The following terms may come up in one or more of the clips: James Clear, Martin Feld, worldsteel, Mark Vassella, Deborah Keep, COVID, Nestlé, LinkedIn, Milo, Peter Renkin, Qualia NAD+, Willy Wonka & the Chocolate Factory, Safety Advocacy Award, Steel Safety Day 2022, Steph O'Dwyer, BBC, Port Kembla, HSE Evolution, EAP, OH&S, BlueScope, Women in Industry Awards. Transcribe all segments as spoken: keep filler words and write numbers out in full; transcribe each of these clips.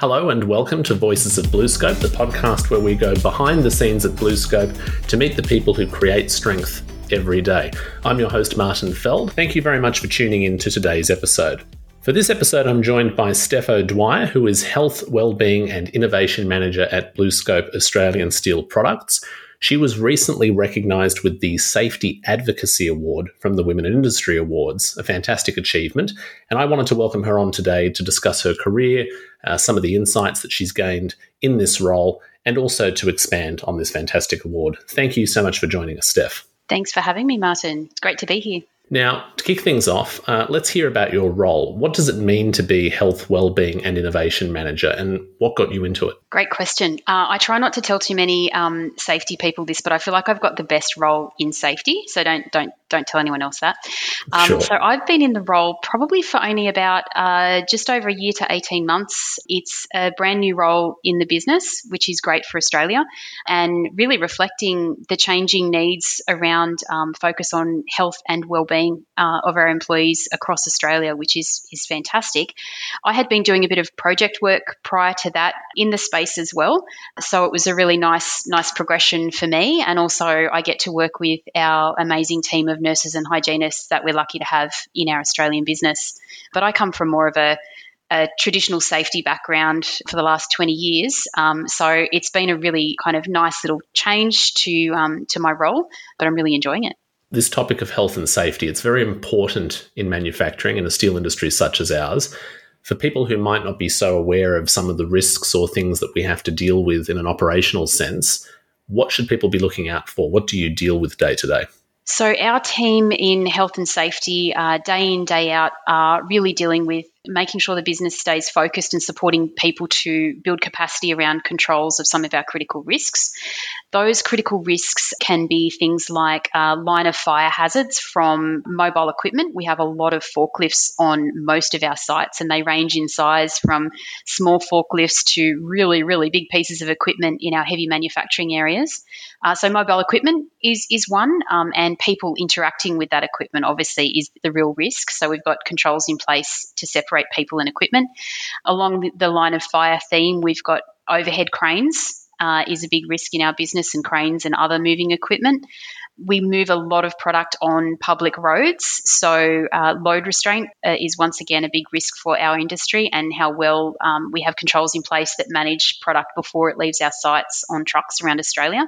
Hello and welcome to Voices of BlueScope, the podcast where we go behind the scenes at BlueScope to meet the people who create strength every day. I'm your host, Martin Feld. Thank you very much for tuning in to today's episode. For this episode, I'm joined by Steph O'Dwyer, who is Health, Wellbeing and Innovation Manager at BlueScope Australian Steel Products. She was recently recognised with the Safety Advocacy Award from the Women in Industry Awards, a fantastic achievement. And I wanted to welcome her on today to discuss her career, uh, some of the insights that she's gained in this role, and also to expand on this fantastic award. Thank you so much for joining us, Steph. Thanks for having me, Martin. It's great to be here. Now, to kick things off, uh, let's hear about your role. What does it mean to be Health, Wellbeing and Innovation Manager, and what got you into it? Great question. Uh, I try not to tell too many um, safety people this, but I feel like I've got the best role in safety, so don't don't don't tell anyone else that. Um, sure. So I've been in the role probably for only about uh, just over a year to eighteen months. It's a brand new role in the business, which is great for Australia, and really reflecting the changing needs around um, focus on health and wellbeing Uh, of our employees across Australia, which is is fantastic. I had been doing a bit of project work prior to that in the space as well, so it was a really nice nice progression for me. And also, I get to work with our amazing team of nurses and hygienists that we're lucky to have in our Australian business. But I come from more of a a traditional safety background for the last twenty years. Um, so it's been a really kind of nice little change to um, to my role, but I'm really enjoying it. This topic of health and safety, it's very important in manufacturing, in a steel industry such as ours. For people who might not be so aware of some of the risks or things that we have to deal with in an operational sense, what should people be looking out for? What do you deal with day to day? So our team in health and safety, uh, day in, day out, are really dealing with making sure the business stays focused and supporting people to build capacity around controls of some of our critical risks. Those critical risks can be things like uh, line of fire hazards from mobile equipment. We have a lot of forklifts on most of our sites, and they range in size from small forklifts to really, really big pieces of equipment in our heavy manufacturing areas. Uh, so mobile equipment is, is one, um, and people interacting with that equipment obviously is the real risk. So we've got controls in place to separate people and equipment. Along the line of fire theme, we've got overhead cranes uh, is a big risk in our business, and cranes and other moving equipment. We move a lot of product on public roads, so uh, load restraint uh, is once again a big risk for our industry, and how well um, we have controls in place that manage product before it leaves our sites on trucks around Australia.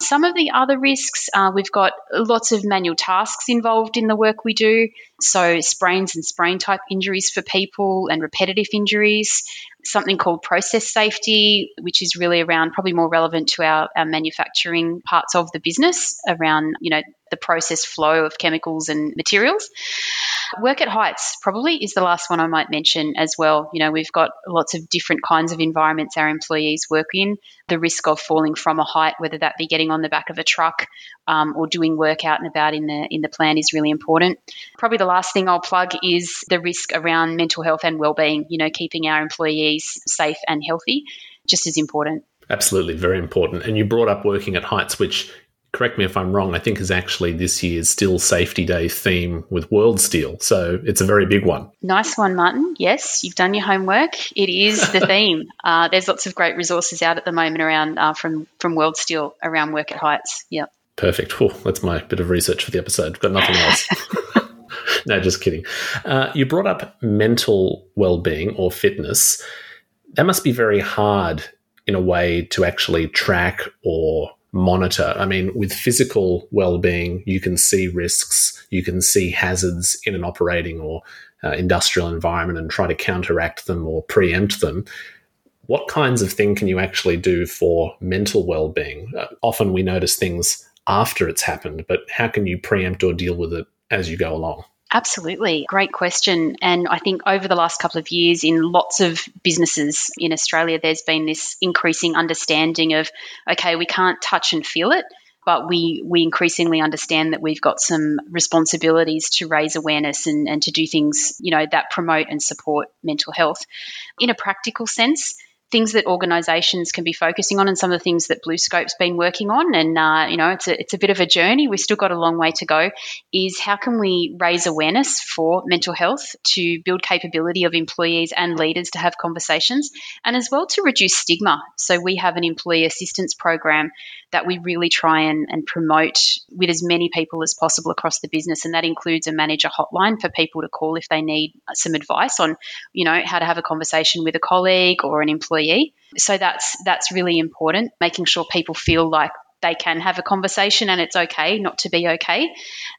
Some of the other risks, uh, we've got lots of manual tasks involved in the work we do, so sprains and sprain type injuries for people and repetitive injuries. Something called process safety, which is really around, probably more relevant to our, our manufacturing parts of the business, around, you know, the process flow of chemicals and materials. Work at heights probably is the last one I might mention as well. You know, we've got lots of different kinds of environments our employees work in. The risk of falling from a height, whether that be getting on the back of a truck um, or doing work out and about in the in the plant, is really important. Probably the last thing I'll plug is the risk around mental health and wellbeing. You know, keeping our employees safe and healthy, just as important. Absolutely, very important. And you brought up working at heights, which, correct me if I'm wrong, I think is actually this year's Steel Safety Day theme with world steel. So it's a very big one. Nice one, Martin. Yes, you've done your homework. It is the theme. Uh, there's lots of great resources out at the moment around uh, from, from world steel around work at heights. Yeah. Perfect. Ooh, that's my bit of research for the episode. I've got nothing else. No, just kidding. Uh, you brought up mental well-being or fitness. That must be very hard in a way to actually track or monitor. I mean, with physical well-being, you can see risks, you can see hazards in an operating or uh, industrial environment and try to counteract them or preempt them. What kinds of thing can you actually do for mental well-being? Uh, often we notice things after it's happened, but how can you preempt or deal with it as you go along? Absolutely. Great question. And I think over the last couple of years in lots of businesses in Australia, there's been this increasing understanding of, okay, we can't touch and feel it, but we, we increasingly understand that we've got some responsibilities to raise awareness and, and to do things, you know, that promote and support mental health. In a practical sense, things that organisations can be focusing on and some of the things that BlueScope's been working on, and, uh, you know, it's a, it's a bit of a journey. We've still got a long way to go, is how can we raise awareness for mental health to build capability of employees and leaders to have conversations, and as well to reduce stigma. So we have an employee assistance program that we really try and, and promote with as many people as possible across the business, and that includes a manager hotline for people to call if they need some advice on, you know, how to have a conversation with a colleague or an employee. So that's that's really important, making sure people feel like they can have a conversation and it's okay not to be okay.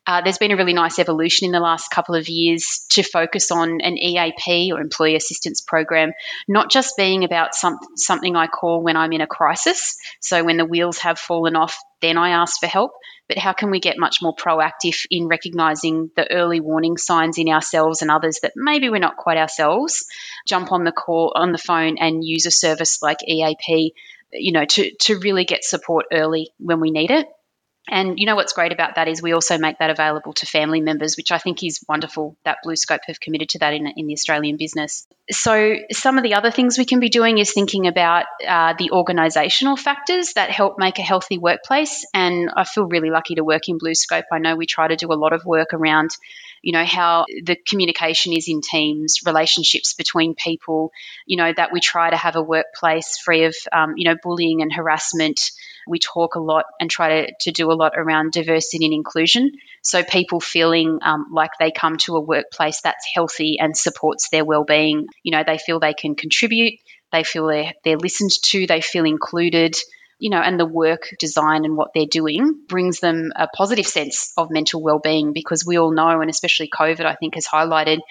Uh, there's been a really nice evolution in the last couple of years to focus on an E A P, or employee assistance program, not just being about some, something I call when I'm in a crisis. So when the wheels have fallen off, then I ask for help. But how can we get much more proactive in recognising the early warning signs in ourselves and others that maybe we're not quite ourselves? Jump on the call on the phone and use a service like E A P, you know, to, to really get support early when we need it. And you know what's great about that is we also make that available to family members, which I think is wonderful that BlueScope have committed to that in, in the Australian business. So some of the other things we can be doing is thinking about uh, the organisational factors that help make a healthy workplace. And I feel really lucky to work in BlueScope. I know we try to do a lot of work around, you know, how the communication is in teams, relationships between people, you know, that we try to have a workplace free of, um, you know, bullying and harassment. We talk a lot and try to, to do a lot around diversity and inclusion. So people feeling um, like they come to a workplace that's healthy and supports their well-being. You know, they feel they can contribute, they feel they're, they're listened to, they feel included, you know, and the work design and what they're doing brings them a positive sense of mental well-being, because we all know, and especially COVID, I think, has highlighted,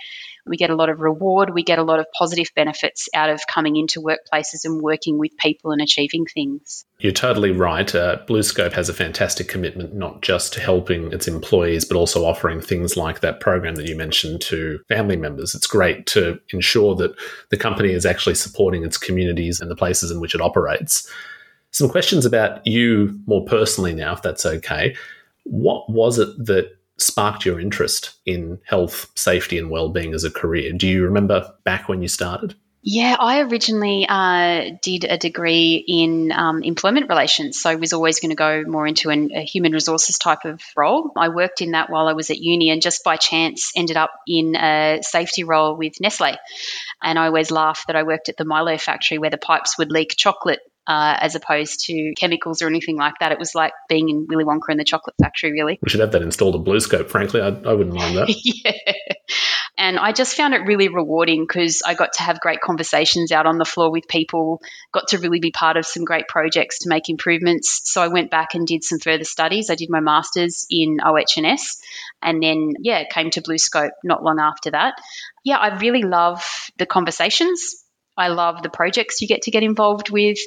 we get a lot of reward, we get a lot of positive benefits out of coming into workplaces and working with people and achieving things. You're totally right. Uh, BlueScope has a fantastic commitment not just to helping its employees, but also offering things like that program that you mentioned to family members. It's great to ensure that the company is actually supporting its communities and the places in which it operates. Some questions about you more personally now, if that's okay. What was it that sparked your interest in health, safety and well-being as a career? Do you remember back when you started? Yeah, I originally uh, did a degree in um, employment relations, so I was always going to go more into an, a human resources type of role. I worked in that while I was at uni, and just by chance ended up in a safety role with Nestlé. And I always laugh that I worked at the Milo factory where the pipes would leak chocolate Uh, as opposed to chemicals or anything like that. It was like being in Willy Wonka and the Chocolate Factory, really. We should have that installed at BlueScope, frankly. I, I wouldn't mind that. Yeah. And I just found it really rewarding because I got to have great conversations out on the floor with people, got to really be part of some great projects to make improvements. So I went back and did some further studies. I did my master's in O H and S and then, yeah, came to BlueScope not long after that. Yeah, I really love the conversations. I love the projects you get to get involved with,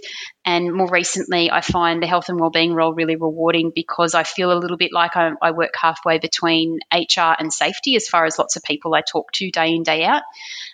and more recently I find the health and wellbeing role really rewarding because I feel a little bit like I, I work halfway between H R and safety, as far as lots of people I talk to day in, day out,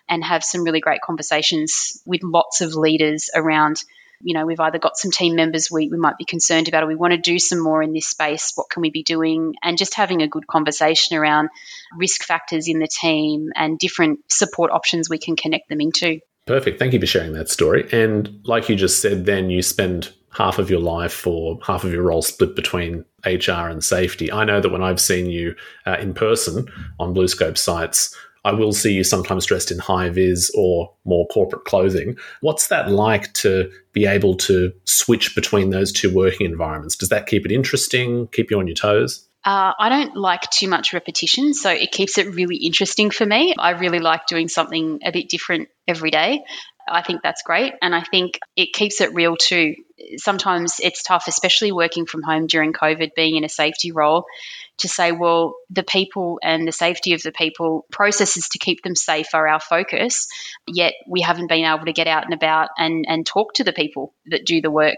and have some really great conversations with lots of leaders around, you know, we've either got some team members we, we might be concerned about, or we want to do some more in this space, what can we be doing? And just having a good conversation around risk factors in the team and different support options we can connect them into. Perfect. Thank you for sharing that story. And like you just said then, you spend half of your life or half of your role split between H R and safety. I know that when I've seen you uh, in person on BlueScope sites, I will see you sometimes dressed in high-vis or more corporate clothing. What's that like to be able to switch between those two working environments? Does that keep it interesting, keep you on your toes? Uh, I don't like too much repetition, so it keeps it really interesting for me. I really like doing something a bit different every day. I think that's great, and I think it keeps it real too. Sometimes it's tough, especially working from home during COVID, being in a safety role, to say, well, the people and the safety of the people, processes to keep them safe are our focus, yet we haven't been able to get out and about and, and talk to the people that do the work.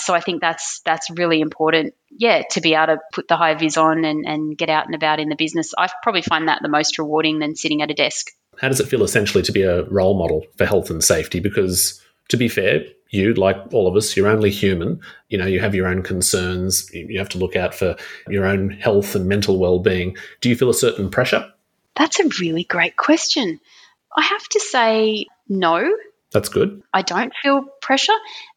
So I think that's that's really important, yeah, to be able to put the high vis on and, and get out and about in the business. I probably find that the most rewarding than sitting at a desk. How does it feel essentially to be a role model for health and safety? Because to be fair, you, like all of us, you're only human. You know, you have your own concerns. You have to look out for your own health and mental well-being. Do you feel a certain pressure? That's a really great question. I have to say no. That's good. I don't feel pressure.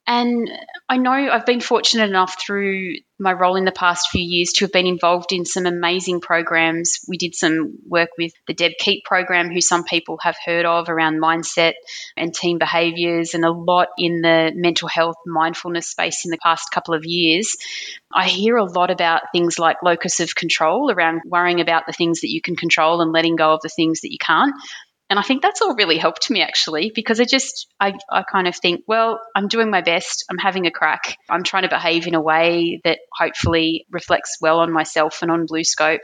And I know I've been fortunate enough through my role in the past few years to have been involved in some amazing programs. We did some work with the Deb Keep program, who some people have heard of, around mindset and team behaviours, and a lot in the mental health mindfulness space in the past couple of years. I hear a lot about things like locus of control, around worrying about the things that you can control and letting go of the things that you can't. And I think that's all really helped me, actually, because I just, I, I kind of think, well, I'm doing my best. I'm having a crack. I'm trying to behave in a way that hopefully reflects well on myself and on BlueScope.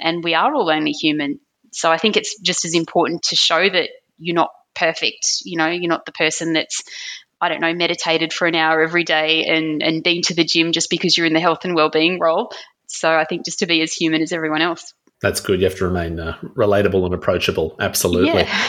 And we are all only human. So I think it's just as important to show that you're not perfect. You know, you're not the person that's, I don't know, meditated for an hour every day and, and been to the gym just because you're in the health and wellbeing role. So I think just to be as human as everyone else. That's good. You have to remain uh, relatable and approachable. Absolutely. Yeah.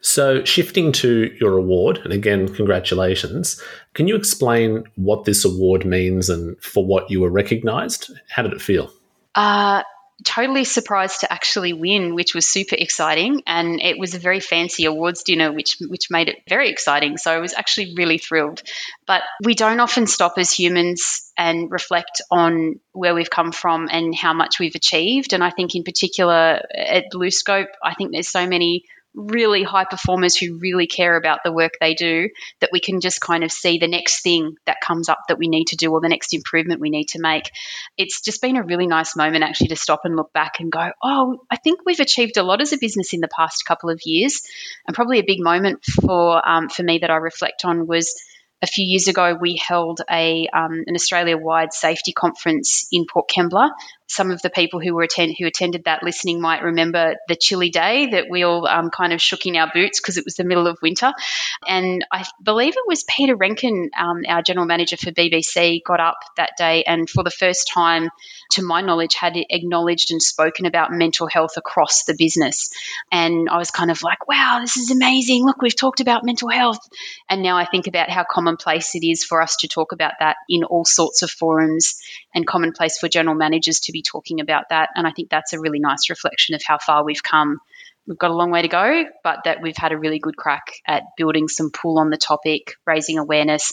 So shifting to your award, and again, congratulations. Can you explain what this award means and for what you were recognised? How did it feel? Uh, totally surprised to actually win, which was super exciting. And it was a very fancy awards dinner, which which made it very exciting. So I was actually really thrilled. But we don't often stop as humans and reflect on where we've come from and how much we've achieved. And I think in particular at BlueScope, I think there's so many really high performers who really care about the work they do that we can just kind of see the next thing that comes up that we need to do, or the next improvement we need to make. It's just been a really nice moment actually to stop and look back and go, oh, I think we've achieved a lot as a business in the past couple of years. And probably a big moment for um, for me that I reflect on was a few years ago, we held a um, an Australia-wide safety conference in Port Kembla. Some of the people who were attend- who attended that listening might remember the chilly day that we all um, kind of shook in our boots because it was the middle of winter. And I believe it was Peter Renkin, um, our general manager for B B C, got up that day and for the first time, to my knowledge, had acknowledged and spoken about mental health across the business. And I was kind of like, wow, this is amazing. Look, we've talked about mental health. And now I think about how commonplace it is for us to talk about that in all sorts of forums, and commonplace for general managers to be talking about that. And I think that's a really nice reflection of how far we've come. We've got a long way to go, but that we've had a really good crack at building some pull on the topic, raising awareness,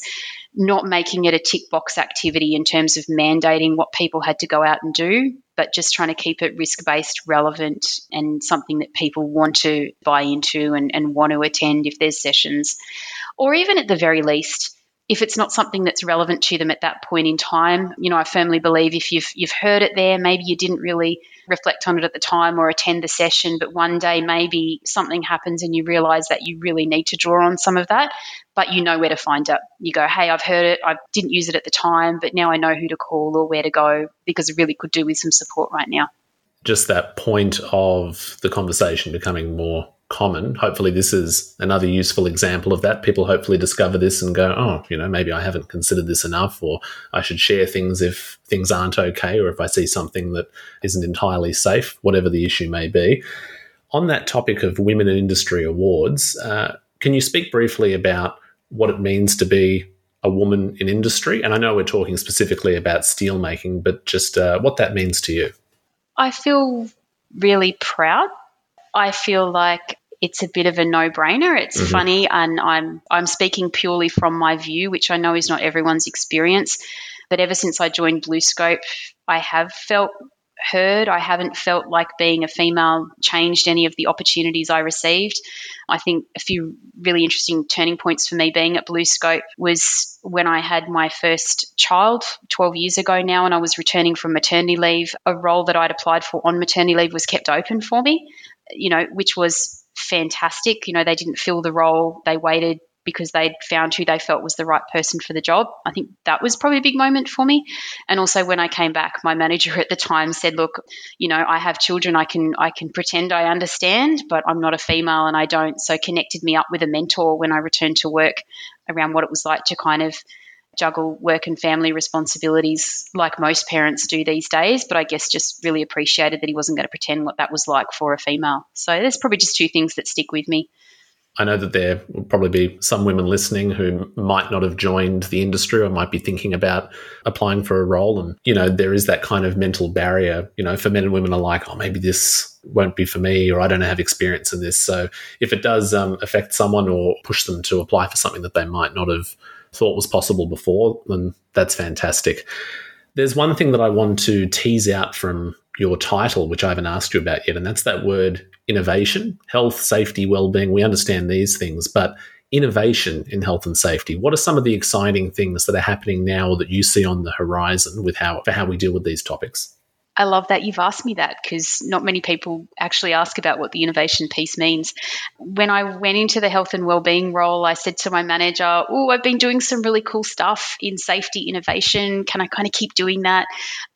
not making it a tick box activity in terms of mandating what people had to go out and do, but just trying to keep it risk-based, relevant, and something that people want to buy into and, and want to attend if there's sessions. Or even at the very least, if it's not something that's relevant to them at that point in time, you know, I firmly believe if you've you've heard it there, maybe you didn't really reflect on it at the time or attend the session, but one day maybe something happens and you realise that you really need to draw on some of that, but you know where to find it. You go, hey, I've heard it, I didn't use it at the time, but now I know who to call or where to go because I really could do with some support right now. Just that point of the conversation becoming more common. Hopefully this is another useful example of that. People hopefully discover this and go, oh, you know, maybe I haven't considered this enough, or I should share things if things aren't okay, or if I see something that isn't entirely safe, whatever the issue may be. On that topic of Women in Industry Awards, uh, can you speak briefly about what it means to be a woman in industry? And I know we're talking specifically about steelmaking, but just uh, what that means to you. I feel really proud. I feel like it's a bit of a no-brainer. It's mm-hmm. funny, and I'm I'm speaking purely from my view, which I know is not everyone's experience. But ever since I joined BlueScope, I have felt heard. I haven't felt like being a female changed any of the opportunities I received. I think a few really interesting turning points for me being at BlueScope was when I had my first child twelve years ago now, and I was returning from maternity leave. A role that I'd applied for on maternity leave was kept open for me, you know, which was fantastic. You know, they didn't fill the role. They waited because they'd found who they felt was the right person for the job. I think that was probably a big moment for me. And also when I came back, my manager at the time said, look, you know, I have children. I can I can pretend I understand, but I'm not a female and I don't. So connected me up with a mentor when I returned to work around what it was like to kind of juggle work and family responsibilities like most parents do these days, but I guess just really appreciated that he wasn't going to pretend what that was like for a female. So there's probably just two things that stick with me. I know that there will probably be some women listening who might not have joined the industry or might be thinking about applying for a role. And, you know, there is that kind of mental barrier, you know, for men and women alike, oh, maybe this won't be for me, or I don't have experience in this. So if it does um, affect someone or push them to apply for something that they might not have thought was possible before, then that's fantastic. There's one thing that I want to tease out from your title, which I haven't asked you about yet, and that's that word innovation. Health, safety, wellbeing, we understand these things, but innovation in health and safety, what are some of the exciting things that are happening now that you see on the horizon with how for how we deal with these topics? I love that you've asked me that, because not many people actually ask about what the innovation piece means. When I went into the health and wellbeing role, I said to my manager, oh, I've been doing some really cool stuff in safety innovation. Can I kind of keep doing that?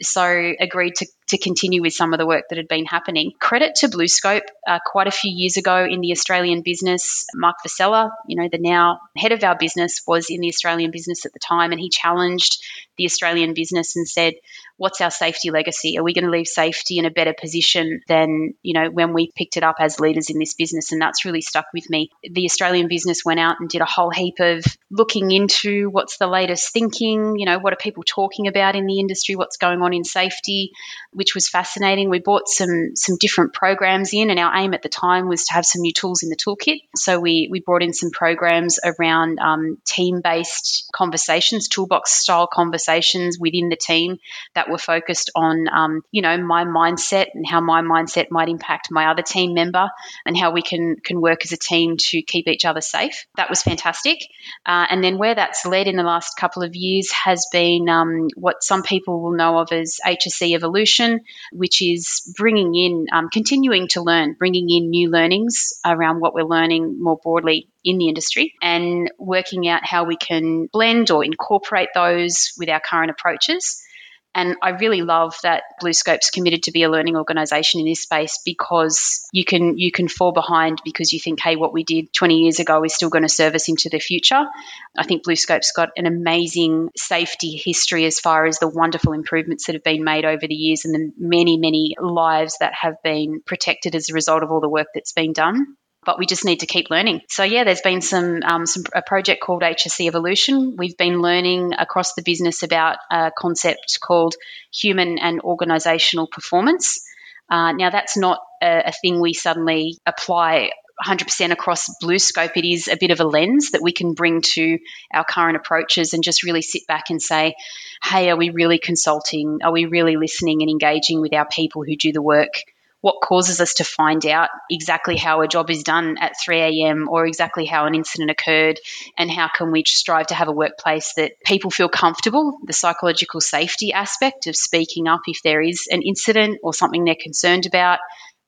So agreed to to continue with some of the work that had been happening. Credit to BlueScope, uh, quite a few years ago in the Australian business, Mark Vassella, you know, the now head of our business, was in the Australian business at the time, and he challenged the Australian business and said, what's our safety legacy? Are we going to leave safety in a better position than, you know, when we picked it up as leaders in this business? And that's really stuck with me. The Australian business went out and did a whole heap of looking into what's the latest thinking, you know, what are people talking about in the industry, what's going on in safety, which was fascinating. We brought some some different programs in, and our aim at the time was to have some new tools in the toolkit. So we we brought in some programs around um, team-based conversations, toolbox-style conversations within the team that were focused on, um, you know, my mindset and how my mindset might impact my other team member and how we can, can work as a team to keep each other safe. That was fantastic. Uh, and then where that's led in the last couple of years has been um, what some people will know of as H S E Evolution, which is bringing in, um, continuing to learn, bringing in new learnings around what we're learning more broadly in the industry and working out how we can blend or incorporate those with our current approaches. And I really love that BlueScope's committed to be a learning organisation in this space, because you can you can fall behind because you think, hey, what we did twenty years ago is still going to serve us into the future. I think BlueScope's got an amazing safety history as far as the wonderful improvements that have been made over the years and the many, many lives that have been protected as a result of all the work that's been done. But we just need to keep learning. So yeah, there's been some um, some a project called H S E Evolution. We've been learning across the business about a concept called human and organisational performance. Uh, now, that's not a, a thing we suddenly apply one hundred percent across BlueScope. It is a bit of a lens that we can bring to our current approaches and just really sit back and say, hey, are we really consulting? Are we really listening and engaging with our people who do the work? What causes us to find out exactly how a job is done at three a.m. or exactly how an incident occurred, and how can we strive to have a workplace that people feel comfortable, the psychological safety aspect of speaking up if there is an incident or something they're concerned about,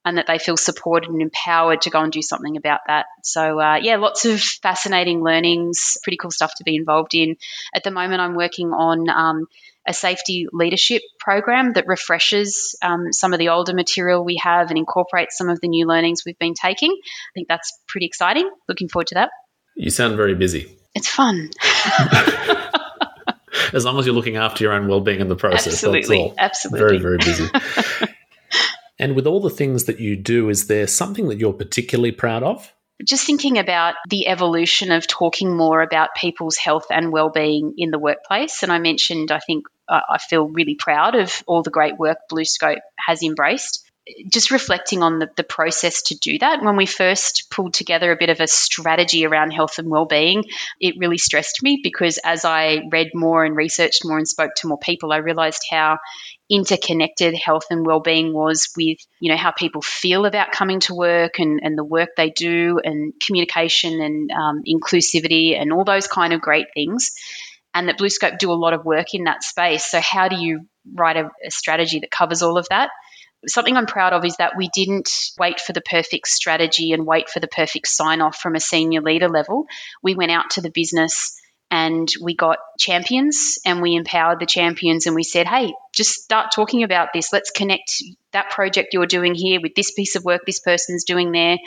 and that they feel supported and empowered to go and do something about that. So, uh, yeah, lots of fascinating learnings, pretty cool stuff to be involved in. At the moment, I'm working on um, a safety leadership program that refreshes um, some of the older material we have and incorporates some of the new learnings we've been taking. I think that's pretty exciting. Looking forward to that. You sound very busy. It's fun. As long as you're looking after your own well-being in the process. Absolutely, that's all. Absolutely. Very, very busy. And with all the things that you do, is there something that you're particularly proud of? Just thinking about the evolution of talking more about people's health and well-being in the workplace. And I mentioned, I think uh, I feel really proud of all the great work BlueScope has embraced. Just reflecting on the, the process to do that. When we first pulled together a bit of a strategy around health and wellbeing, it really stressed me, because as I read more and researched more and spoke to more people, I realised how interconnected health and wellbeing was with, you know, how people feel about coming to work and, and the work they do and communication and um, inclusivity and all those kind of great things. And that BlueScope do a lot of work in that space. So how do you write a, a strategy that covers all of that? Something I'm proud of is that we didn't wait for the perfect strategy and wait for the perfect sign-off from a senior leader level. We went out to the business and we got champions and we empowered the champions and we said, hey, just start talking about this. Let's connect that project you're doing here with this piece of work this person's doing there,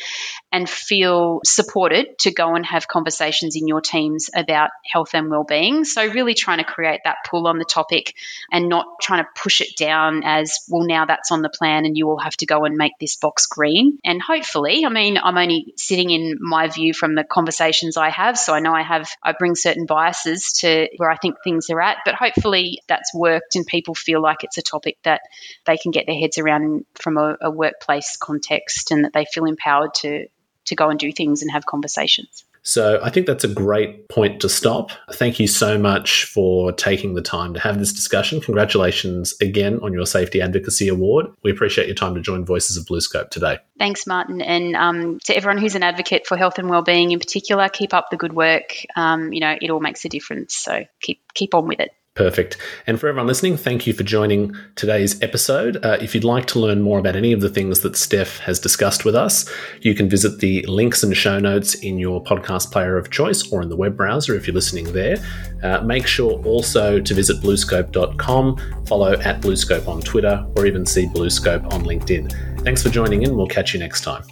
and feel supported to go and have conversations in your teams about health and well-being. So really trying to create that pull on the topic and not trying to push it down as, well, now that's on the plan and you will have to go and make this box green. And hopefully, I mean, I'm only sitting in my view from the conversations I have, so I know I have, I bring certain biases to where I think things are at, but hopefully that's worked and people feel like it's a topic that they can get their heads around from a, a workplace context, and that they feel empowered to to go and do things and have conversations. So I think that's a great point to stop. Thank you so much for taking the time to have this discussion. Congratulations again on your Safety Advocacy Award. We appreciate your time to join Voices of BlueScope today. Thanks, Martin. And um, to everyone who's an advocate for health and wellbeing in particular, keep up the good work. Um, you know, it all makes a difference. So keep keep on with it. Perfect. And for everyone listening, thank you for joining today's episode. Uh, if you'd like to learn more about any of the things that Steph has discussed with us, you can visit the links and show notes in your podcast player of choice or in the web browser if you're listening there. Uh, make sure also to visit bluescope dot com, follow at BlueScope on Twitter, or even see BlueScope on LinkedIn. Thanks for joining in. We'll catch you next time.